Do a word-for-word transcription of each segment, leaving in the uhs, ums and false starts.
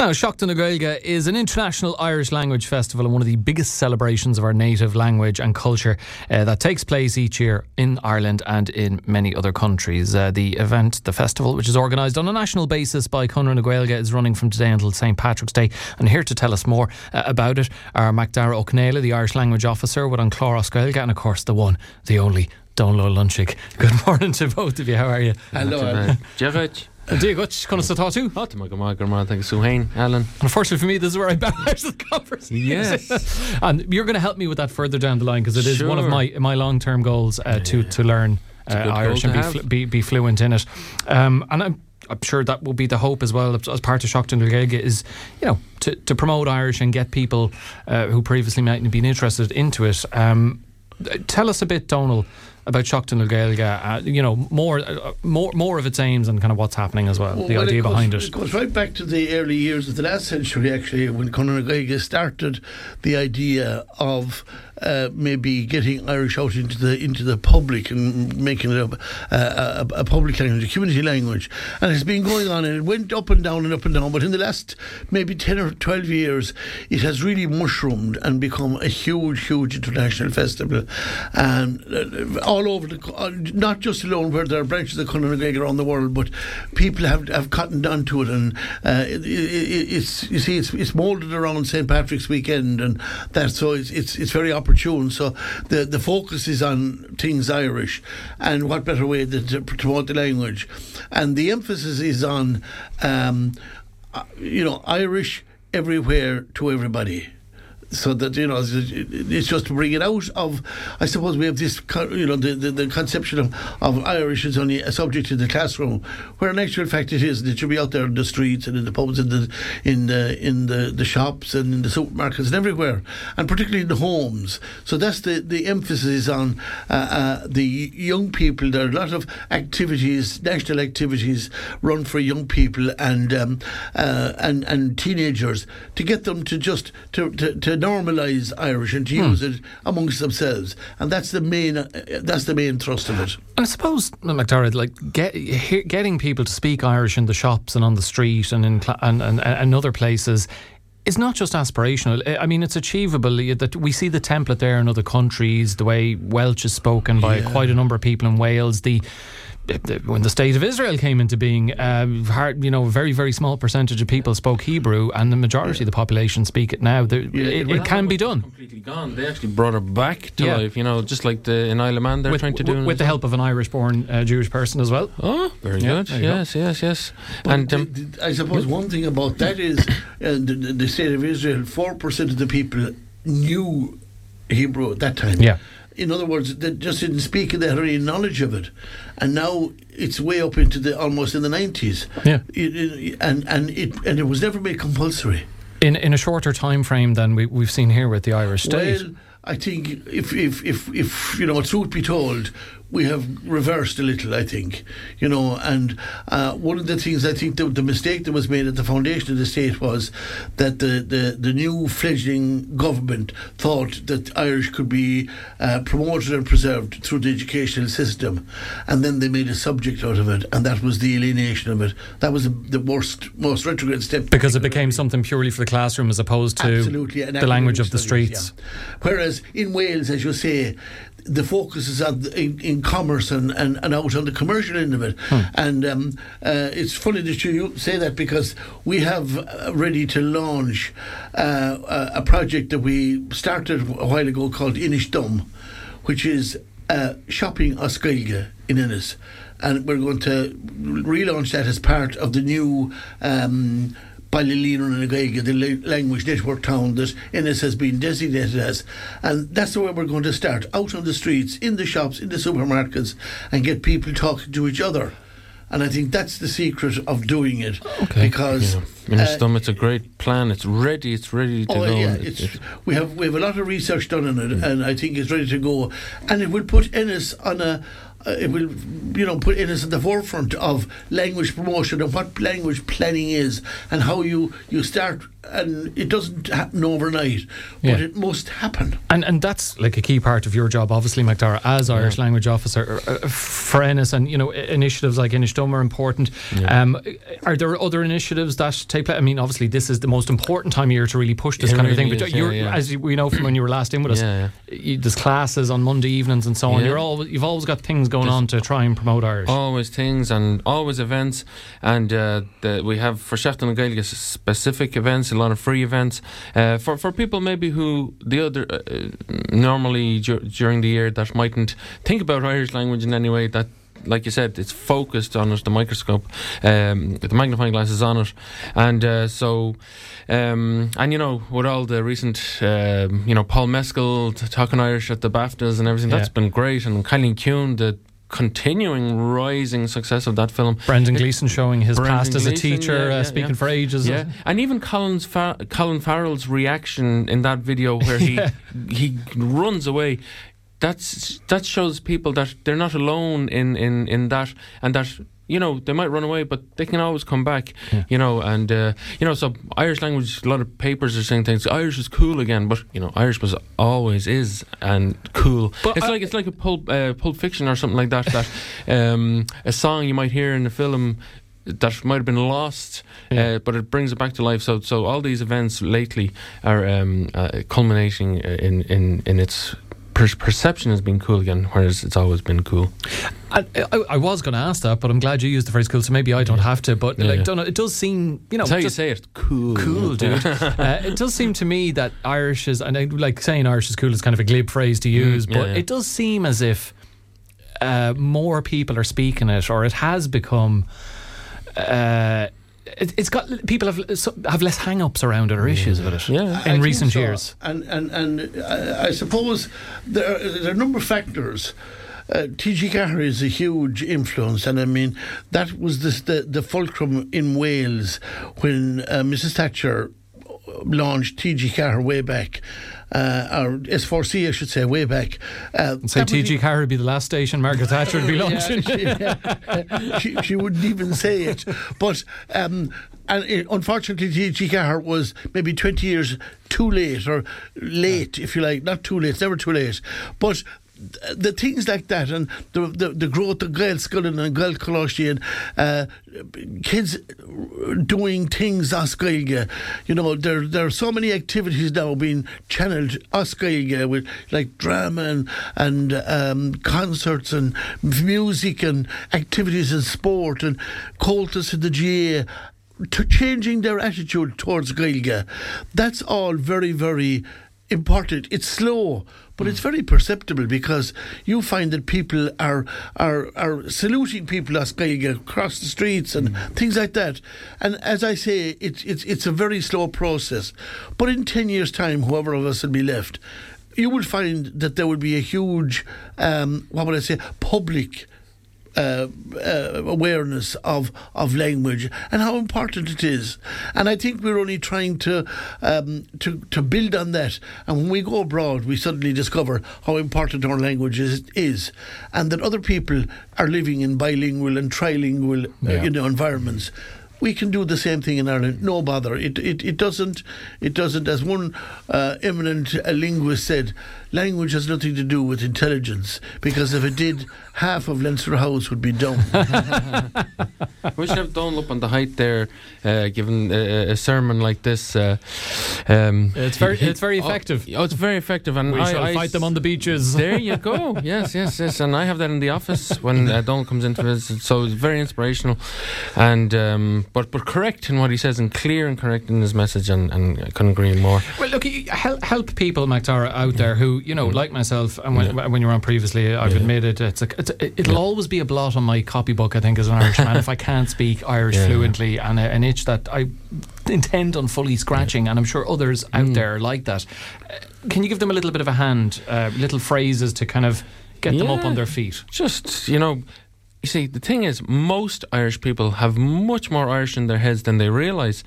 Now, Seachtain na Gaeilge is an international Irish language festival and one of the biggest celebrations of our native language and culture uh, that takes place each year in Ireland and in many other countries. Uh, the event, the festival, which is organised on a national basis by Conradh na Gaeilge, is running from today until Saint Patrick's Day. And here to tell us more uh, about it are Macdara O'Connell, the Irish language officer with Ankhlaoros as Gaeilge, and of course the one, the only, Donal Lunchig. Good morning to both of you. How are you? Hello. Dear Gutch, can I say that too? Oh, my God, my God, thank you so much, Alan. Unfortunately for me, this is where I balance the conversation. Yes. And you're going to help me with that further down the line, because it is sure. one of my, my long-term goals uh, to, to learn uh, Irish and be, fl- be be fluent in it. Um, and I'm, I'm sure that will be the hope as well, as part of Seachtain na Gaeilge, is, you know, to, to promote Irish and get people uh, who previously mightn't have been interested into it. Um, tell us a bit, Donal, about Seachtain na Gaeilge, uh, you know, more, uh, more, more of its aims and kind of what's happening as well. Well the well, idea it goes, behind it. It goes right back to the early years of the last century, actually, when Conradh na Gaeilge started the idea of uh, maybe getting Irish out into the into the public and making it a, a, a, a public language, a community language, and it's been going on and it went up and down and up and down. But in the last maybe ten or twelve years, it has really mushroomed and become a huge, huge international festival, and uh, all All over the, uh, not just alone where there are branches of Conradh na Gaeilge around the world, but people have have cottoned onto it, and uh, it, it, it's you see it's it's moulded around Saint Patrick's weekend, and that so it's it's it's very opportune. So the the focus is on things Irish, and what better way than to promote the language, and the emphasis is on um, you know Irish everywhere to everybody. So that, you know, it's just to bring it out of, I suppose we have this, you know, the, the, the conception of, of Irish is only a subject in the classroom, where in actual fact it is. It should be out there in the streets and in the pubs and the, in the in the, the shops and in the supermarkets and everywhere, and particularly in the homes. So that's the, the emphasis on uh, uh, the young people. There are a lot of activities, national activities run for young people and um, uh, and, and teenagers to get them to just, to, to, to normalise Irish and to use hmm. it amongst themselves, and that's the main uh, that's the main thrust of it. And I suppose, Macdara, like get, he, getting people to speak Irish in the shops and on the street and in cl- and, and, and other places is not just aspirational. I mean, it's achievable. That we see the template there in other countries, the way Welsh is spoken by yeah. quite a number of people in Wales. The When the state of Israel came into being, uh, hard, you know, a very, very small percentage of people spoke Hebrew, and the majority yeah. of the population speak it now. There, yeah, it, it can be done. Completely gone. They actually brought it back to yeah. life, you know, just like the, in Isle of Man they're with, trying to w- do. With the help of an Irish-born uh, Jewish person as well. Oh, very yeah, good. Yes, go. yes, yes, yes. And um, th- th- I suppose one thing about that is uh, the, the state of Israel. Four percent of the people knew Hebrew at that time. Yeah. In other words, they just didn't speak and they had any knowledge of it. And now it's way up into the, almost in the nineties. Yeah. It, it, and, and, it, and it was never made compulsory. In in a shorter time frame than we, we've seen here with the Irish state. Well, I think if, if, if, if, you know, truth be told, we have reversed a little, I think, you know, and uh, one of the things I think the, the mistake that was made at the foundation of the state was that the, the, the new fledgling government thought that Irish could be uh, promoted and preserved through the educational system, and then they made a subject out of it, and that was the alienation of it. That was the, the worst, most retrograde step. Because it became something purely for the classroom as opposed to Absolutely, the language of the streets. Yeah. Whereas in Wales, as you say, the focus is on in, in commerce and, and, and out on the commercial end of it. Hmm. And um, uh, it's funny that you say that, because we have uh, ready to launch uh, a project that we started a while ago called Inis Dom, which is uh, shopping as Gaeilge in Ennis. And we're going to relaunch that as part of the new Um, the language network town that Ennis has been designated as, and that's the way we're going to start, out on the streets, in the shops, in the supermarkets, and get people talking to each other. And I think that's the secret of doing it, okay. because yeah. Inis Dom, uh, it's a great plan. It's ready. It's ready to oh, go. Yeah, it's, it's, we have we have a lot of research done on it, mm. and I think it's ready to go. And it will put Ennis on a uh, it will, you know, put Ennis at the forefront of language promotion and what language planning is and how you, you start. And it doesn't happen overnight, but yeah. it must happen. And and that's like a key part of your job, obviously, Macdara, as Irish yeah. language officer uh, for Ennis. And, you know, initiatives like Inis Dom are important. Yeah. Um, are there other initiatives that take place? I mean, obviously, this is the most important time of year to really push this it kind really of thing. Is, but you're, yeah, yeah. as we know from when you were last in with us, yeah, yeah. You, there's classes on Monday evenings and so on. Yeah. You're all, you've always got things going there's on to try and promote Irish. Always things and always events. And uh, the, we have, for Seachtain na Gaeilge, specific events, a lot of free events uh, for for people maybe who the other uh, normally dur- during the year that mightn't think about Irish language in any way. That, like you said, it's focused on it, the microscope, um, the magnifying glass is on it, and uh, so um, and you know, with all the recent uh, you know, Paul Mescal talking Irish at the BAFTAs and everything, yeah. that's been great. And Kylie Kuhn, the continuing rising success of that film. Brendan Gleeson showing his Brendan past as a teacher, Gleeson, yeah, yeah, uh, speaking yeah. for ages. Yeah. And, and even Colin's Fa- Colin Farrell's reaction in that video where he yeah. he runs away, that's that shows people that they're not alone in, in, in that, and that, you know, they might run away, but they can always come back, yeah. you know, and, uh, you know, so Irish language, a lot of papers are saying things, Irish is cool again, but, you know, Irish was always is and cool. But it's I, like it's like a Pulp, uh, Pulp Fiction or something like that, that um, a song you might hear in the film that might have been lost, yeah. uh, but it brings it back to life. So so all these events lately are um, uh, culminating in, in, in its... perception has been cool again, whereas it's always been cool. I, I, I was going to ask that, but I'm glad you used the phrase cool, so maybe I don't yeah. have to. But yeah, like, yeah. don't know, it does seem, you know, that's how you say it, cool, cool, dude. uh, it does seem to me that Irish is, and I like saying Irish is cool is kind of a glib phrase to use, mm, yeah, but yeah. it does seem as if uh, more people are speaking it, or it has become. Uh, It, it's got people have have less hang-ups around it or issues with it yeah, in I recent so. years, and and and I, I suppose there are, there are a number of factors. Uh, T G Cahar is a huge influence, and I mean that was this, the the fulcrum in Wales when uh, Missus Thatcher launched T G Cahar way back. Uh, or S four C, I should say, way back. Uh, so T G Cahar would be the last station Margaret Thatcher would be launching. yeah, she, yeah. she, she wouldn't even say it. But um, and it, unfortunately, T G Cahar was maybe twenty years too late, or late, yeah. if you like. Not too late, never too late. But the things like that, and the the, the growth of Gaelscoileanna and Gaelcholáistí, and uh, kids doing things as Gaeilge, you know, there there are so many activities now being channeled as Gaeilge, with like drama and and um, concerts and music and activities and sport and cultus in the G A A. To changing their attitude towards Gaeilge, that's all very very important. It's slow, but it's very perceptible, because you find that people are are are saluting people as Gaeilge across the streets and mm. things like that. And as I say, it's it's it's a very slow process. But in ten years' time, whoever of us will be left, you will find that there will be a huge, um, what would I say, public Uh, uh, awareness of, of language and how important it is. And I think we're only trying to, um, to to build on that. And when we go abroad, we suddenly discover how important our language is, is and that other people are living in bilingual and trilingual yeah. uh, you know, environments. We can do the same thing in Ireland. No bother. It it, it doesn't. It doesn't. As one uh, eminent uh, linguist said, language has nothing to do with intelligence, because if it did, half of Leinster House would be dumb. We should have Donal up on the height there, uh, giving a, a sermon like this. Uh, um, it's very, it's very effective. Oh, oh it's very effective, and we I, shall I fight s- them on the beaches. There you go. Yes, yes, yes. And I have that in the office when uh, Donal comes in to visit. So it's very inspirational, and. Um, But but correct in what he says, and clear and correct in his message, and, and I couldn't agree more. Well, look, help, help people, Macdara, out there who, you know, like myself, and when, yeah. when you were on previously, I've yeah. admitted it's a, it's a, it'll yeah. always be a blot on my copybook, I think, as an Irishman, if I can't speak Irish yeah. fluently, and a, an itch that I intend on fully scratching, yeah. and I'm sure others out mm. there are like that. Uh, can you give them a little bit of a hand, uh, little phrases to kind of get yeah. them up on their feet? Just, you know... You see, the thing is, most Irish people have much more Irish in their heads than they realise.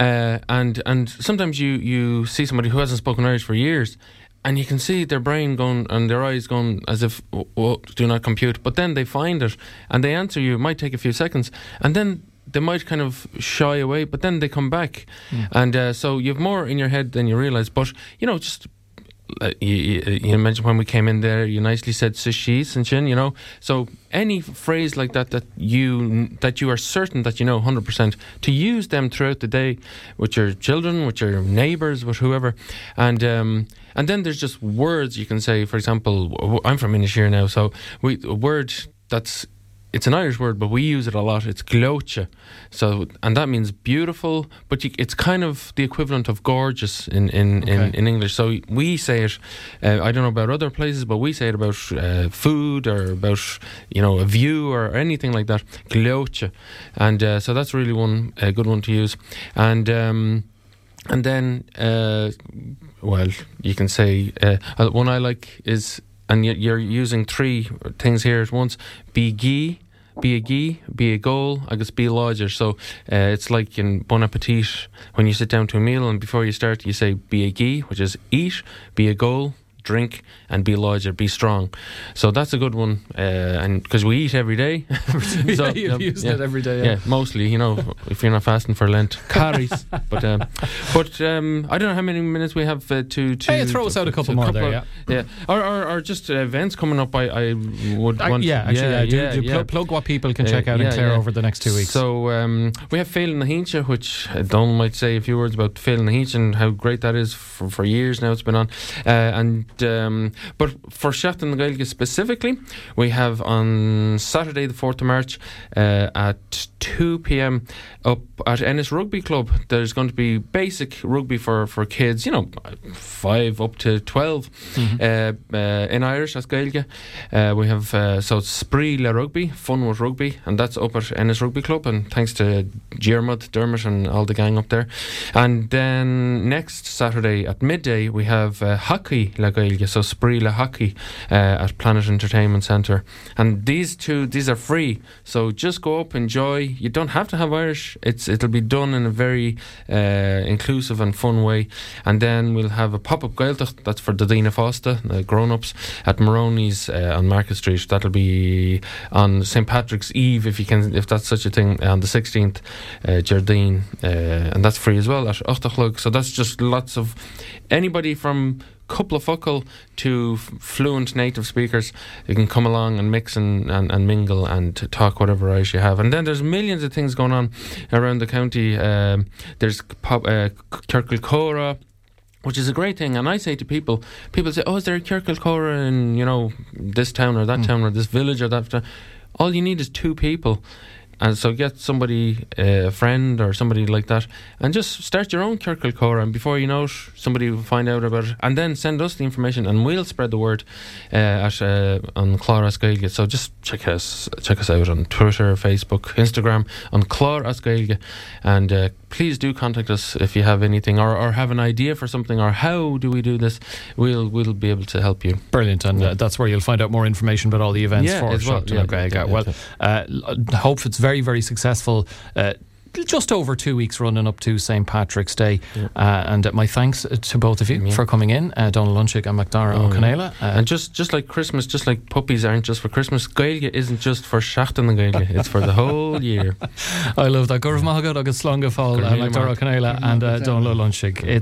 Uh, and and sometimes you, you see somebody who hasn't spoken Irish for years and you can see their brain going and their eyes going as if, oh, do not compute. But then they find it and they answer you. It might take a few seconds. And then they might kind of shy away, but then they come back. Mm. And uh, so you have more in your head than you realise. But, you know, just... Uh, you, you, you mentioned when we came in there, you nicely said "sishis" and "shin." You know, so any phrase like that that you that you are certain that you know one hundred percent, to use them throughout the day with your children, with your neighbours, with whoever, and um, and then there's just words you can say. For example, I'm from Inisheer now, so we a word that's. It's an Irish word, but we use it a lot. It's glóite. So, and that means beautiful, but you, it's kind of the equivalent of gorgeous in, in, okay. in, in English. So we say it, uh, I don't know about other places, but we say it about uh, food or about, you know, a view or anything like that. Glóite. And uh, so that's really one a good one to use. And um, and then, uh, well, you can say, uh, one I like is, and you're using three things here at once, be gee, be a gee, be a goal, I guess be lodger. So uh, it's like in Bon Appetit, when you sit down to a meal and before you start, you say be a gee, which is eat, be a goal, drink, and be larger, be strong. So that's a good one, uh, and because we eat every day. So, yeah, you've um, used yeah, it every day. Yeah. yeah, mostly, you know, if you're not fasting for Lent. Carries. But um, but um, I don't know how many minutes we have uh, to, to... Hey, throw us out a couple more couple there, of, yeah. yeah. Or, or, or just uh, events coming up, I, I would I, want... Yeah, actually, yeah, I do, yeah, do yeah. Pl- plug what people can uh, check out yeah, in Clare yeah. over the next two weeks. So um, we have Féile na hInse, which uh, Don might say a few words about Féile na hInse and how great that is for, for years now it's been on. Uh, and Um, but for Seachtain na Gaeilge specifically, we have on Saturday the fourth of March uh, at two p.m. up at Ennis Rugby Club. There's going to be basic rugby for, for kids, you know, five up to twelve mm-hmm. uh, uh, in Irish as Gaeilge. Uh, we have uh, so it's Spree La Rugby, fun with rugby, and that's up at Ennis Rugby Club, and thanks to Jermud, Dermot and all the gang up there. And then next Saturday at midday we have uh, Hockey La Gaeilge, so Spree La Rugby uh, at Planet Entertainment Centre, and these two these are free, so just go up, enjoy. You don't have to have Irish. It's it'll be done in a very uh, inclusive and fun way. And then we'll have a pop-up Gaeltacht, that's for the Dina Fosta, the grown-ups, at Maroney's uh, on Market Street. That'll be on Saint Patrick's Eve, if you can, if that's such a thing, on the sixteenth uh, Jardine, uh, and that's free as well at Ankhlaoros. So that's just lots of anybody from couple of focal to f- fluent native speakers. You can come along and mix and, and, and mingle and talk whatever Irish you have. And then there's millions of things going on around the county. Um, there's pop, uh, Kirkulcora, which is a great thing. And I say to people, people say, oh, is there a Kirkulcora in, you know, this town or that mm. town or this village or that town? All you need is two people. And so get somebody, a uh, friend or somebody like that, and just start your own Kirkulcora, and before you know it, somebody will find out about it, and then send us the information, and we'll spread the word uh, at uh, on Clár as Gaeilge. So just check us check us out on Twitter, Facebook, Instagram, on Clár as Gaeilge, and uh, please do contact us if you have anything or, or have an idea for something, or how do we do this, we'll we'll be able to help you. Brilliant. And yeah. uh, that's where you'll find out more information about all the events yeah, for Seachtain na Gaeilge. Yeah, well, yeah, well uh, hope it's very, very successful. Uh, just over two weeks running up to Saint Patrick's Day. Yeah. Uh, and uh, my thanks to both of you yeah. for coming in, uh, Donal Lunchig and Macdara oh, O'Connell. Yeah. Uh, and just, just like Christmas, just like puppies aren't just for Christmas, Gaeilge isn't just for Seachtain na Gaeilge, it's for the whole year. I love that. Gurv Mahagod, Agus Slonga Fall, Macdara O'Connell and uh, Donal Lunchig.